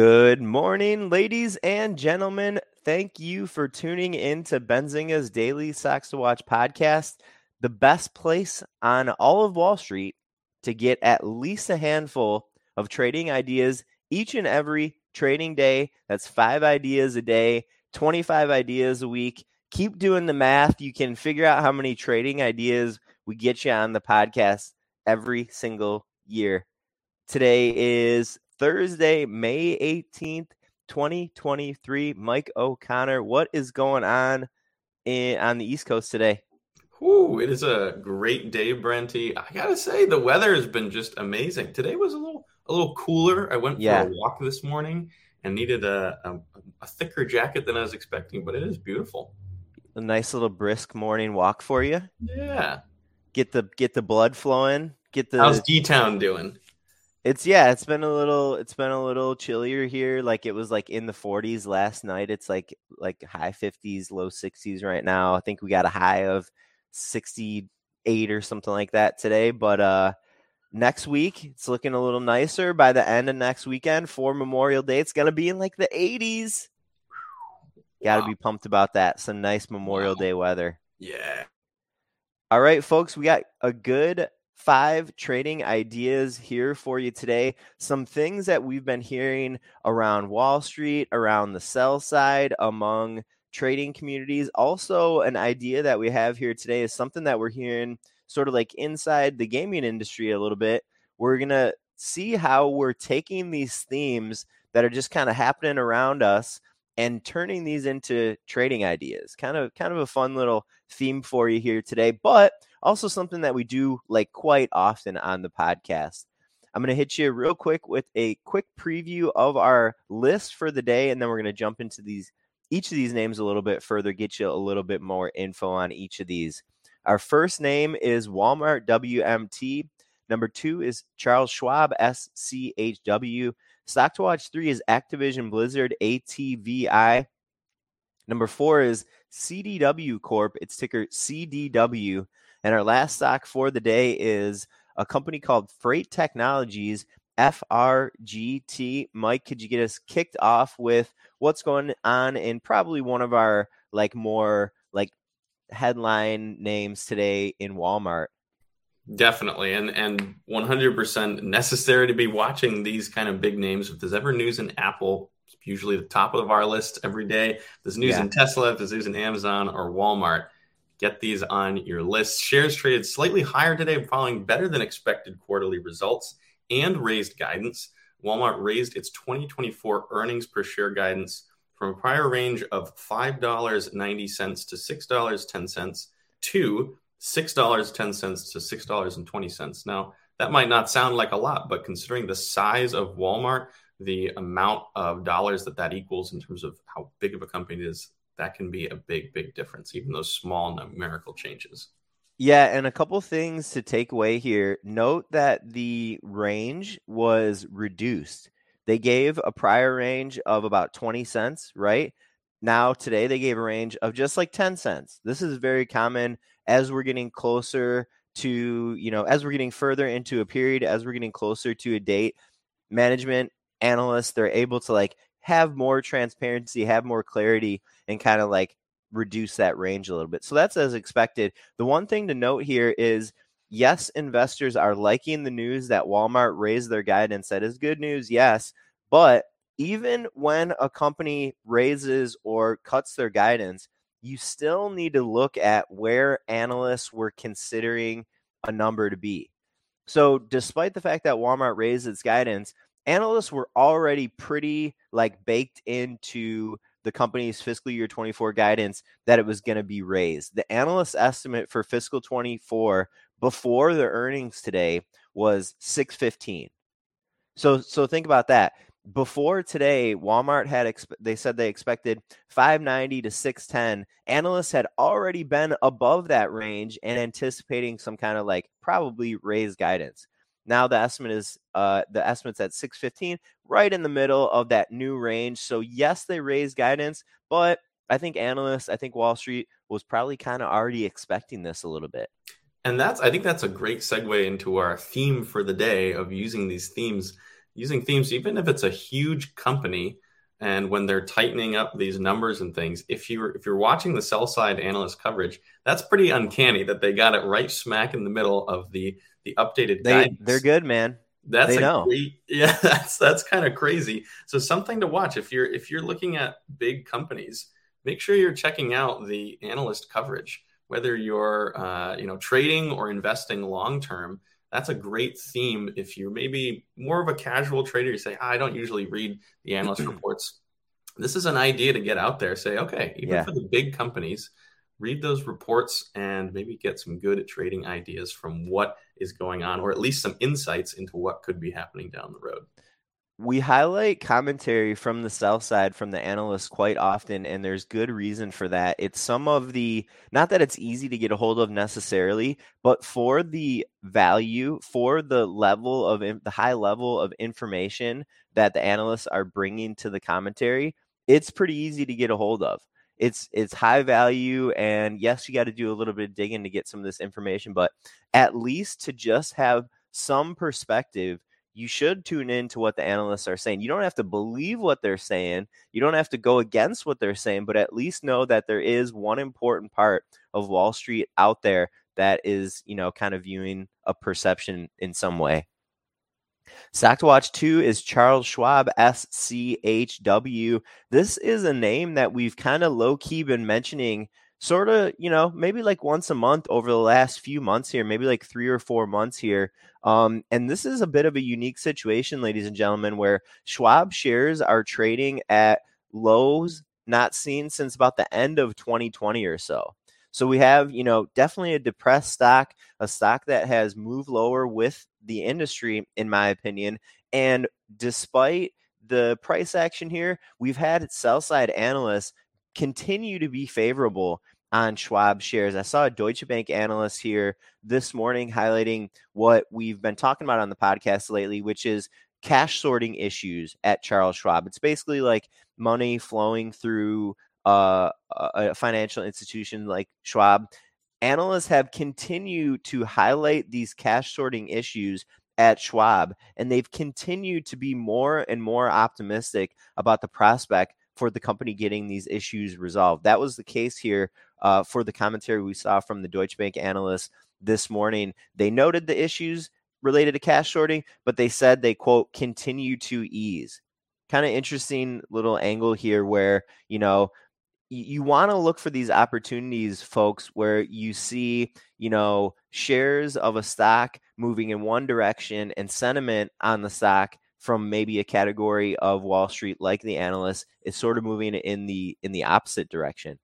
Good morning, ladies and gentlemen. Thank you for tuning in to Benzinga's Daily Stocks to Watch podcast, the best place on all of Wall Street to get at least a handful of trading ideas each and every trading day. That's 5 ideas a day, 25 ideas a week. Keep doing the math. You can figure out how many trading ideas we get you on the podcast every single year. Today is Thursday, May 18th, 2023. Mike O'Connor, what is going on the East Coast today? Ooh, it is a great day, Brenty. I gotta say, the weather has been just amazing. Today was a little cooler. I went for a walk this morning and needed a thicker jacket than I was expecting, but it is beautiful. A nice little brisk morning walk for you. Yeah, get the blood flowing. How's D-Town doing? It's been a little chillier here. Like it was like in the 40s last night. It's like high 50s, low 60s right now. I think we got a high of 68 or something like that today. But next week it's looking a little nicer. By the end of next weekend for Memorial Day, it's gonna be in like the 80s. Gotta be pumped about that. Some nice Memorial Day weather. Yeah. All right, folks, we got a good 5 trading ideas here for you today. Some things that we've been hearing around Wall Street, around the sell side, among trading communities. Also, an idea that we have here today is something that we're hearing sort of like inside the gaming industry a little bit. We're going to see how we're taking these themes that are just kind of happening around us and turning these into trading ideas. Kind of a fun little theme for you here today, but also something that we do like quite often on the podcast. I'm going to hit you real quick with a quick preview of our list for the day, and then we're going to jump into each of these names a little bit further, get you a little bit more info on each of these. Our first name is Walmart WMT. Number 2 is Charles Schwab SCHW. Stock to watch 3 is Activision Blizzard, ATVI. Number 4 is CDW Corp. It's ticker CDW. And our last stock for the day is a company called Freight Technologies, FRGT. Mike, could you get us kicked off with what's going on in probably one of our like more like headline names today in Walmart? Definitely, and 100% necessary to be watching these kind of big names. If there's ever news in Apple, it's usually the top of our list every day. If there's news in Tesla, if there's news in Amazon or Walmart, get these on your list. Shares traded slightly higher today following better than expected quarterly results and raised guidance. Walmart raised its 2024 earnings per share guidance from a prior range of $5.90 to $6.10 to $6.10 to $6.20. Now, that might not sound like a lot, but considering the size of Walmart, the amount of dollars that equals in terms of how big of a company it is, that can be a big, big difference, even those small numerical changes. Yeah, and a couple things to take away here. Note that the range was reduced. They gave a prior range of about 20 cents, right? Now, today, they gave a range of just like 10 cents. This is very common. As we're getting closer to, as we're getting further into a period, as we're getting closer to a date, management, analysts, they're able to like have more transparency, have more clarity, and kind of like reduce that range a little bit. So that's as expected. The one thing to note here is, yes, investors are liking the news that Walmart raised their guidance. That is good news, yes. But even when a company raises or cuts their guidance, you still need to look at where analysts were considering a number to be. So despite the fact that Walmart raised its guidance, analysts were already pretty like baked into the company's fiscal year 24 guidance that it was going to be raised. The analyst estimate for fiscal 24 before the earnings today was $6.15. So think about that. Before today, Walmart they said they expected $5.90 to $6.10. Analysts had already been above that range and anticipating some kind of like probably raised guidance. Now the estimate is the estimate's at $6.15, right in the middle of that new range. So yes, they raised guidance, but I think Wall Street was probably kind of already expecting this a little bit. And I think that's a great segue into our theme for the day of using these themes using themes, even if it's a huge company, and when they're tightening up these numbers and things, if you're watching the sell side analyst coverage, that's pretty uncanny that they got it right smack in the middle of the updated guidance. They're good, man. That's they know. Great, yeah, that's kind of crazy. So something to watch if you're looking at big companies. Make sure you're checking out the analyst coverage, whether you're trading or investing long term. That's a great theme. If you're maybe more of a casual trader, you say, I don't usually read the analyst reports. This is an idea to get out there. Say, okay, for the big companies, read those reports and maybe get some good trading ideas from what is going on, or at least some insights into what could be happening down the road. We highlight commentary from the sell side, from the analysts quite often, and there's good reason for that. It's some of the, not that it's easy to get a hold of necessarily, but for the value, for the level of, the high level of information that the analysts are bringing to the commentary, it's pretty easy to get a hold of. It's high value, and yes, you got to do a little bit of digging to get some of this information, but at least to just have some perspective, you should tune in to what the analysts are saying. You don't have to believe what they're saying. You don't have to go against what they're saying, but at least know that there is one important part of Wall Street out there that is, kind of viewing a perception in some way. Stock to watch 2 is Charles Schwab, SCHW. This is a name that we've kind of low-key been mentioning sort of, maybe like once a month over the last few months here, maybe like 3 or 4 months here. And this is a bit of a unique situation, ladies and gentlemen, where Schwab shares are trading at lows not seen since about the end of 2020 or so. So we have, definitely a depressed stock, a stock that has moved lower with the industry, in my opinion. And despite the price action here, we've had sell side analysts continue to be favorable on Schwab shares. I saw a Deutsche Bank analyst here this morning highlighting what we've been talking about on the podcast lately, which is cash sorting issues at Charles Schwab. It's basically like money flowing through a financial institution like Schwab. Analysts have continued to highlight these cash sorting issues at Schwab, and they've continued to be more and more optimistic about the prospect for the company getting these issues resolved. That was the case here for the commentary we saw from the Deutsche Bank analysts this morning. They noted the issues related to cash sorting, but they said they, quote, continue to ease. Kind of interesting little angle here where, you want to look for these opportunities, folks, where you see, shares of a stock moving in one direction and sentiment on the stock from maybe a category of Wall Street, like the analyst, is sort of moving in the opposite direction.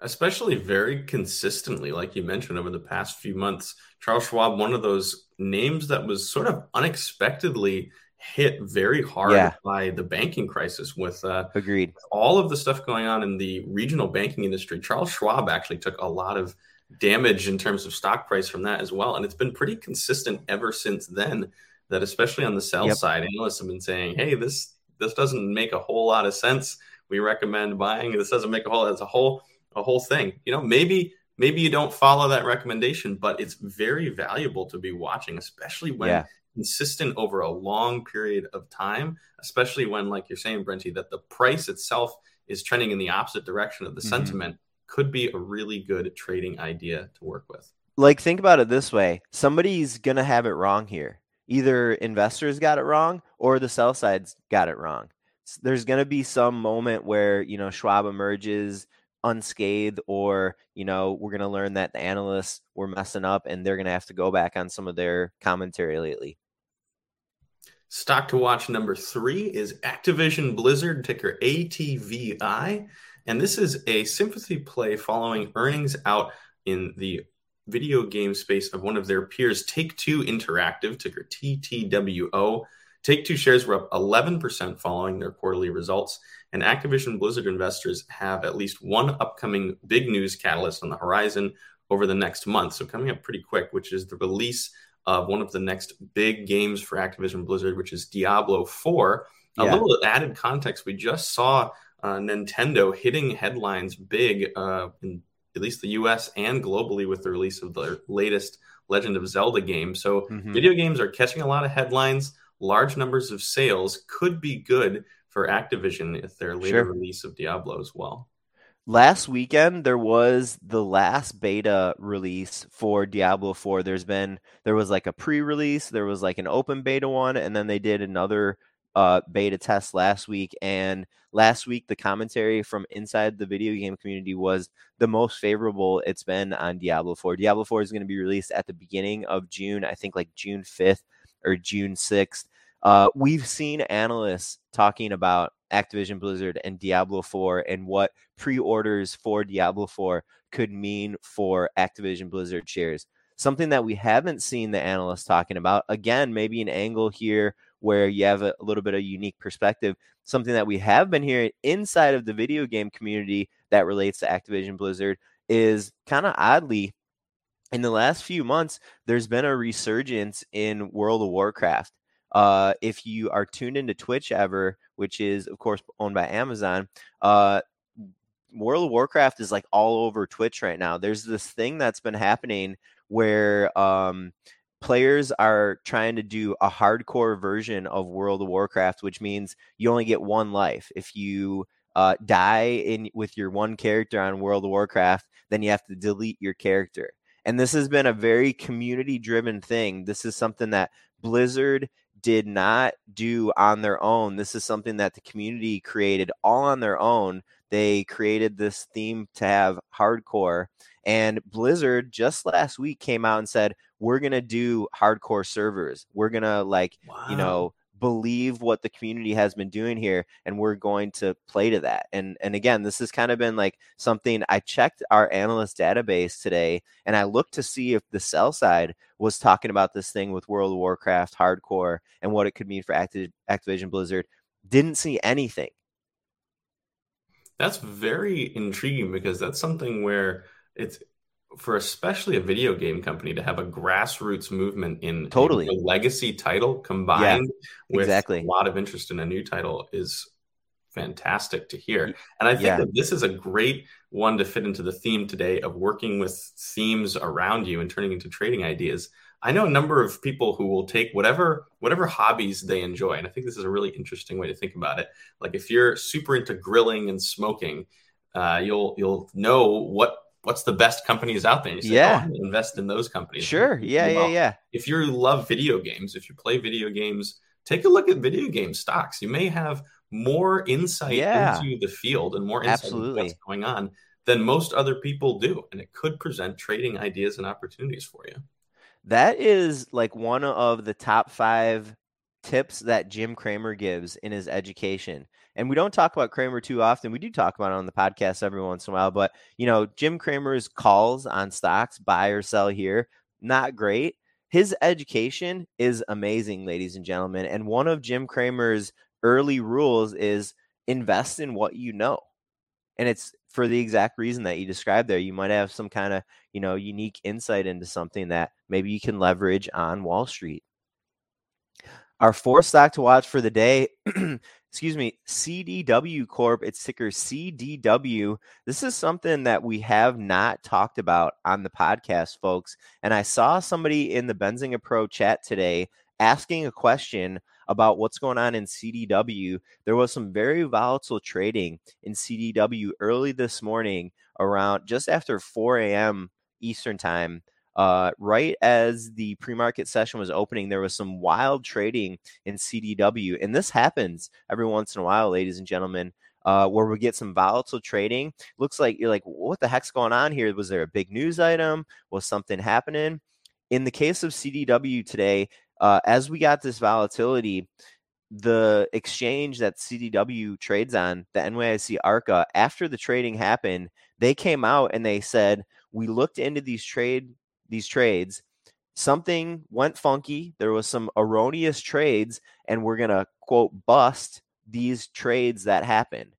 Especially very consistently, like you mentioned, over the past few months, Charles Schwab, one of those names that was sort of unexpectedly hit very hard by the banking crisis with agreed all of the stuff going on in the regional banking industry. Charles Schwab actually took a lot of damage in terms of stock price from that as well. And it's been pretty consistent ever since then. That especially on the sell side, analysts have been saying, hey, this doesn't make a whole lot of sense. We recommend buying. This doesn't make a whole lot. It's a whole thing. Maybe you don't follow that recommendation, but it's very valuable to be watching, especially when consistent over a long period of time, especially when, like you're saying, Brenty, that the price itself is trending in the opposite direction of the sentiment, could be a really good trading idea to work with. Like, think about it this way. Somebody's going to have it wrong here. Either investors got it wrong or the sell side's got it wrong. So there's going to be some moment where, Schwab emerges unscathed, or, we're going to learn that the analysts were messing up and they're going to have to go back on some of their commentary lately. Stock to watch number 3 is Activision Blizzard, ticker ATVI. And this is a sympathy play following earnings out in the video game space of one of their peers, Take-Two Interactive, ticker TTWO. Take-Two shares were up 11% following their quarterly results, and Activision Blizzard investors have at least one upcoming big news catalyst on the horizon over the next month, so coming up pretty quick, which is the release of one of the next big games for Activision Blizzard, which is Diablo 4. A little added context, we just saw Nintendo hitting headlines big in at least the U.S. and globally with the release of the latest Legend of Zelda game. So video games are catching a lot of headlines, large numbers of sales could be good for Activision if their later release of Diablo as well. Last weekend, there was the last beta release for Diablo 4. There was like a pre-release, there was like an open beta one, and then they did another beta test last week. And last week, the commentary from inside the video game community was the most favorable it's been on Diablo 4. Diablo 4 is going to be released at the beginning of June, I think like June 5th or June 6th. We've seen analysts talking about Activision Blizzard and Diablo 4 and what pre-orders for Diablo 4 could mean for Activision Blizzard shares. Something that we haven't seen the analysts talking about, again, maybe an angle here where you have a little bit of unique perspective, something that we have been hearing inside of the video game community that relates to Activision Blizzard is kind of oddly, in the last few months, there's been a resurgence in World of Warcraft. If you are tuned into Twitch ever, which is, of course, owned by Amazon, World of Warcraft is like all over Twitch right now. There's this thing that's been happening where players are trying to do a hardcore version of World of Warcraft, which means you only get one life. If you die with your one character on World of Warcraft, then you have to delete your character. And this has been a very community-driven thing. This is something that Blizzard did not do on their own. This is something that the community created all on their own. They created this theme to have hardcore, and Blizzard just last week came out and said, we're going to do hardcore servers. We're going to believe what the community has been doing here, and we're going to play to that. And again, this has kind of been like something I checked our analyst database today, and I looked to see if the sell side was talking about this thing with World of Warcraft hardcore and what it could mean for Activision Blizzard. Didn't see anything. That's very intriguing, because that's something where it's for especially a video game company to have a grassroots movement in totally a legacy title combined with a lot of interest in a new title is fantastic to hear. And I think that this is a great one to fit into the theme today of working with themes around you and turning into trading ideas. I know a number of people who will take whatever hobbies they enjoy. And I think this is a really interesting way to think about it. Like if you're super into grilling and smoking, you'll know what's the best companies out there. You say, I'm going to invest in those companies. Sure. Yeah. If you love video games, if you play video games, take a look at video game stocks. You may have more insight into the field and more insight into what's going on than most other people do. And it could present trading ideas and opportunities for you. That is like one of the top 5 tips that Jim Cramer gives in his education. And we don't talk about Cramer too often. We do talk about it on the podcast every once in a while, but Jim Cramer's calls on stocks, buy or sell here, not great. His education is amazing, ladies and gentlemen. And one of Jim Cramer's early rules is invest in what you know. And it's for the exact reason that you described there. You might have some kind of, unique insight into something that maybe you can leverage on Wall Street. Our 4th stock to watch for the day, excuse me, CDW Corp. It's ticker CDW. This is something that we have not talked about on the podcast, folks. And I saw somebody in the Benzinga Pro chat today asking a question about what's going on in CDW. There was some very volatile trading in CDW early this morning around just after 4 a.m. Eastern time. Right as the pre-market session was opening, there was some wild trading in CDW. And this happens every once in a while, ladies and gentlemen, where we get some volatile trading. Looks like you're like, what the heck's going on here? Was there a big news item? Was something happening? In the case of CDW today, as we got this volatility, the exchange that CDW trades on, the NYSE Arca, after the trading happened, they came out and they said, we looked into these trades, something went funky. There was some erroneous trades, and we're going to, quote, bust these trades that happened.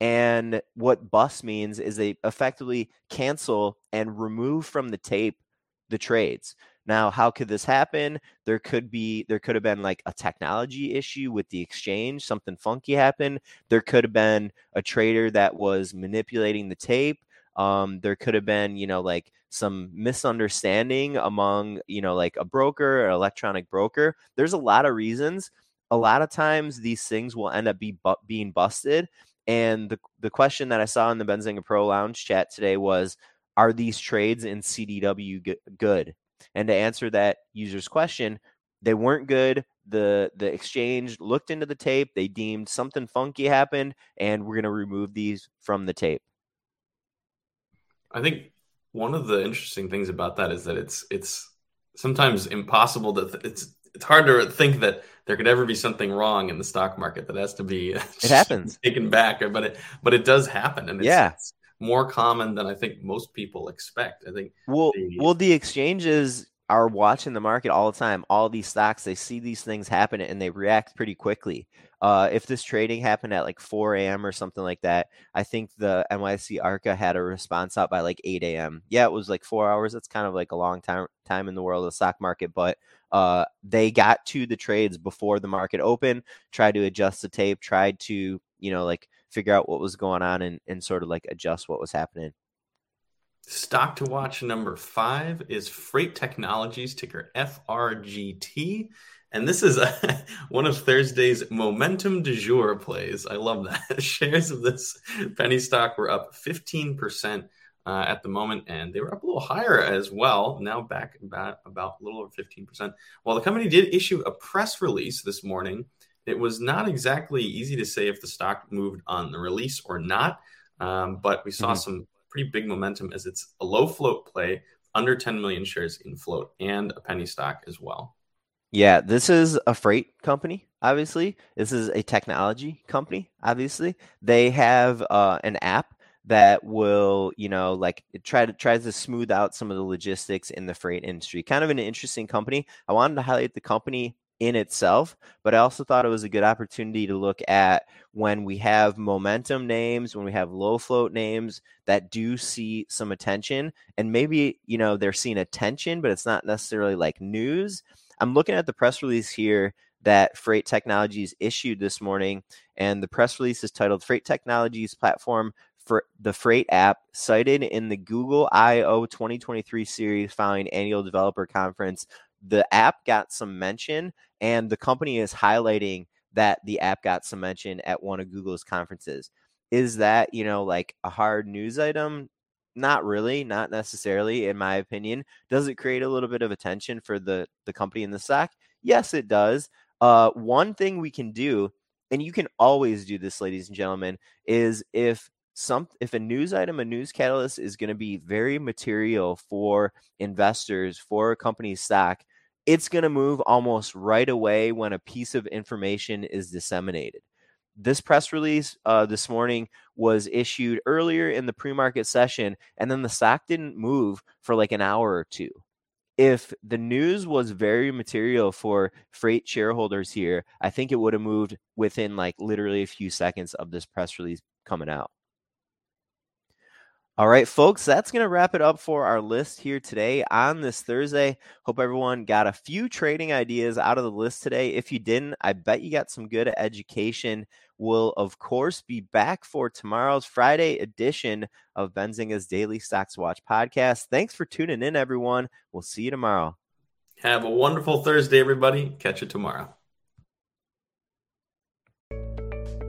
And what bust means is they effectively cancel and remove from the tape the trades. Now, how could this happen? There could have been like a technology issue with the exchange. Something funky happened. There could have been a trader that was manipulating the tape. There could have been, like some misunderstanding among, like a broker or electronic broker. There's a lot of reasons. A lot of times these things will end up being busted. And the question that I saw in the Benzinga Pro Lounge chat today was, are these trades in CDW good? And to answer that user's question, they weren't good. The exchange looked into the tape. They deemed something funky happened, and we're going to remove these from the tape. I think one of the interesting things about that is that it's sometimes impossible that it's hard to think that there could ever be something wrong in the stock market that has to be taken back, but it does happen. And it's more common than I think most people expect. I think the exchanges are watching the market all the time. All these stocks, they see these things happen and they react pretty quickly. If this trading happened at like 4 a.m. or something like that, I think the NYSE Arca had a response out by like 8 a.m. Yeah, it was like 4 hours. That's kind of like a long time in the world of the stock market, but they got to the trades before the market opened, tried to adjust the tape, tried to, like figure out what was going on and sort of like adjust what was happening. Stock to watch number 5 is Freight Technologies, ticker FRGT. And this is one of Thursday's momentum du jour plays. I love that. Shares of this penny stock were up 15% at the moment, and they were up a little higher as well, now back about a little over 15%. While the company did issue a press release this morning, it was not exactly easy to say if the stock moved on the release or not, but we saw some pretty big momentum as it's a low float play, under 10 million shares in float, and a penny stock as well. Yeah, this is a freight company, obviously. This is a technology company, obviously. They have an app that will, tries to smooth out some of the logistics in the freight industry. Kind of an interesting company. I wanted to highlight the company in itself, but I also thought it was a good opportunity to look at when we have momentum names, when we have low float names that do see some attention, and maybe, they're seeing attention, but it's not necessarily like news. I'm looking at the press release here that Freight Technologies issued this morning, and the press release is titled Freight Technologies Platform for the Freight App, cited in the Google IO 2023 series following annual developer conference. The app got some mention, and the company is highlighting that the app got some mention at one of Google's conferences. Is that, like a hard news item? Not really, not necessarily, in my opinion. Does it create a little bit of attention for the company and the stock? Yes, it does. One thing we can do, and you can always do this, ladies and gentlemen, is if a news item, a news catalyst is going to be very material for investors, for a company's stock, it's going to move almost right away when a piece of information is disseminated. This press release this morning was issued earlier in the pre-market session, and then the stock didn't move for like an hour or two. If the news was very material for freight shareholders here, I think it would have moved within like literally a few seconds of this press release coming out. All right, folks, that's going to wrap it up for our list here today on this Thursday. Hope everyone got a few trading ideas out of the list today. If you didn't, I bet you got some good education. We'll, of course, be back for tomorrow's Friday edition of Benzinga's Daily Stocks Watch podcast. Thanks for tuning in, everyone. We'll see you tomorrow. Have a wonderful Thursday, everybody. Catch you tomorrow.